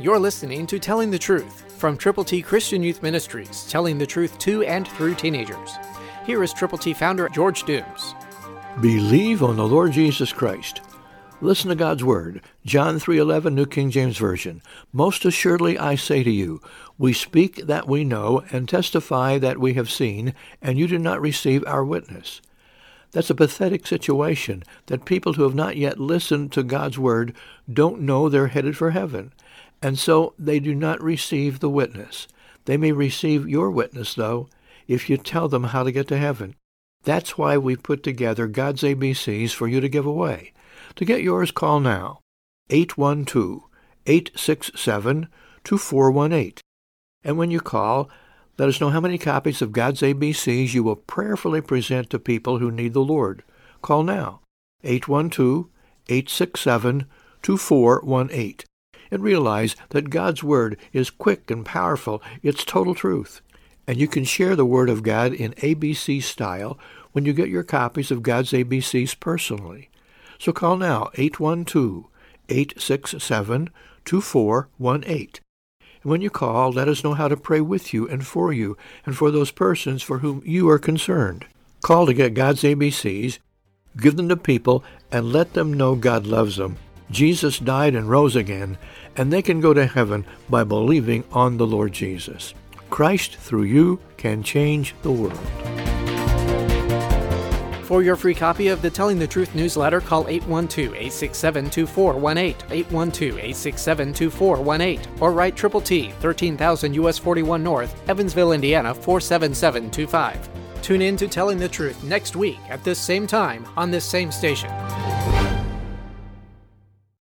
You're listening to Telling the Truth from Triple T Christian Youth Ministries, telling the truth to and through teenagers. Here is Triple T founder George Dooms. Believe on the Lord Jesus Christ. Listen to God's Word, John 3:11, New King James Version. Most assuredly I say to you, we speak that we know and testify that we have seen, and you do not receive our witness. That's a pathetic situation, that people who have not yet listened to God's Word don't know they're headed for heaven, and so they do not receive the witness. They may receive your witness, though, if you tell them how to get to heaven. That's why we put together God's ABCs for you to give away. To get yours, call now, 812-867-2418. And when you call, let us know how many copies of God's ABCs you will prayerfully present to people who need the Lord. Call now, 812-867-2418. And realize that God's Word is quick and powerful. It's total truth. And you can share the Word of God in ABC style when you get your copies of God's ABCs personally. So call now, 812-867-2418. And when you call, let us know how to pray with you and for those persons for whom you are concerned. Call to get God's ABCs, give them to people, and let them know God loves them. Jesus died and rose again, and they can go to heaven by believing on the Lord Jesus. Christ, through you, can change the world. For your free copy of the Telling the Truth newsletter, call 812-867-2418, 812-867-2418, or write Triple T, 13,000 U.S. 41 North, Evansville, Indiana, 47725. Tune in to Telling the Truth next week at this same time on this same station.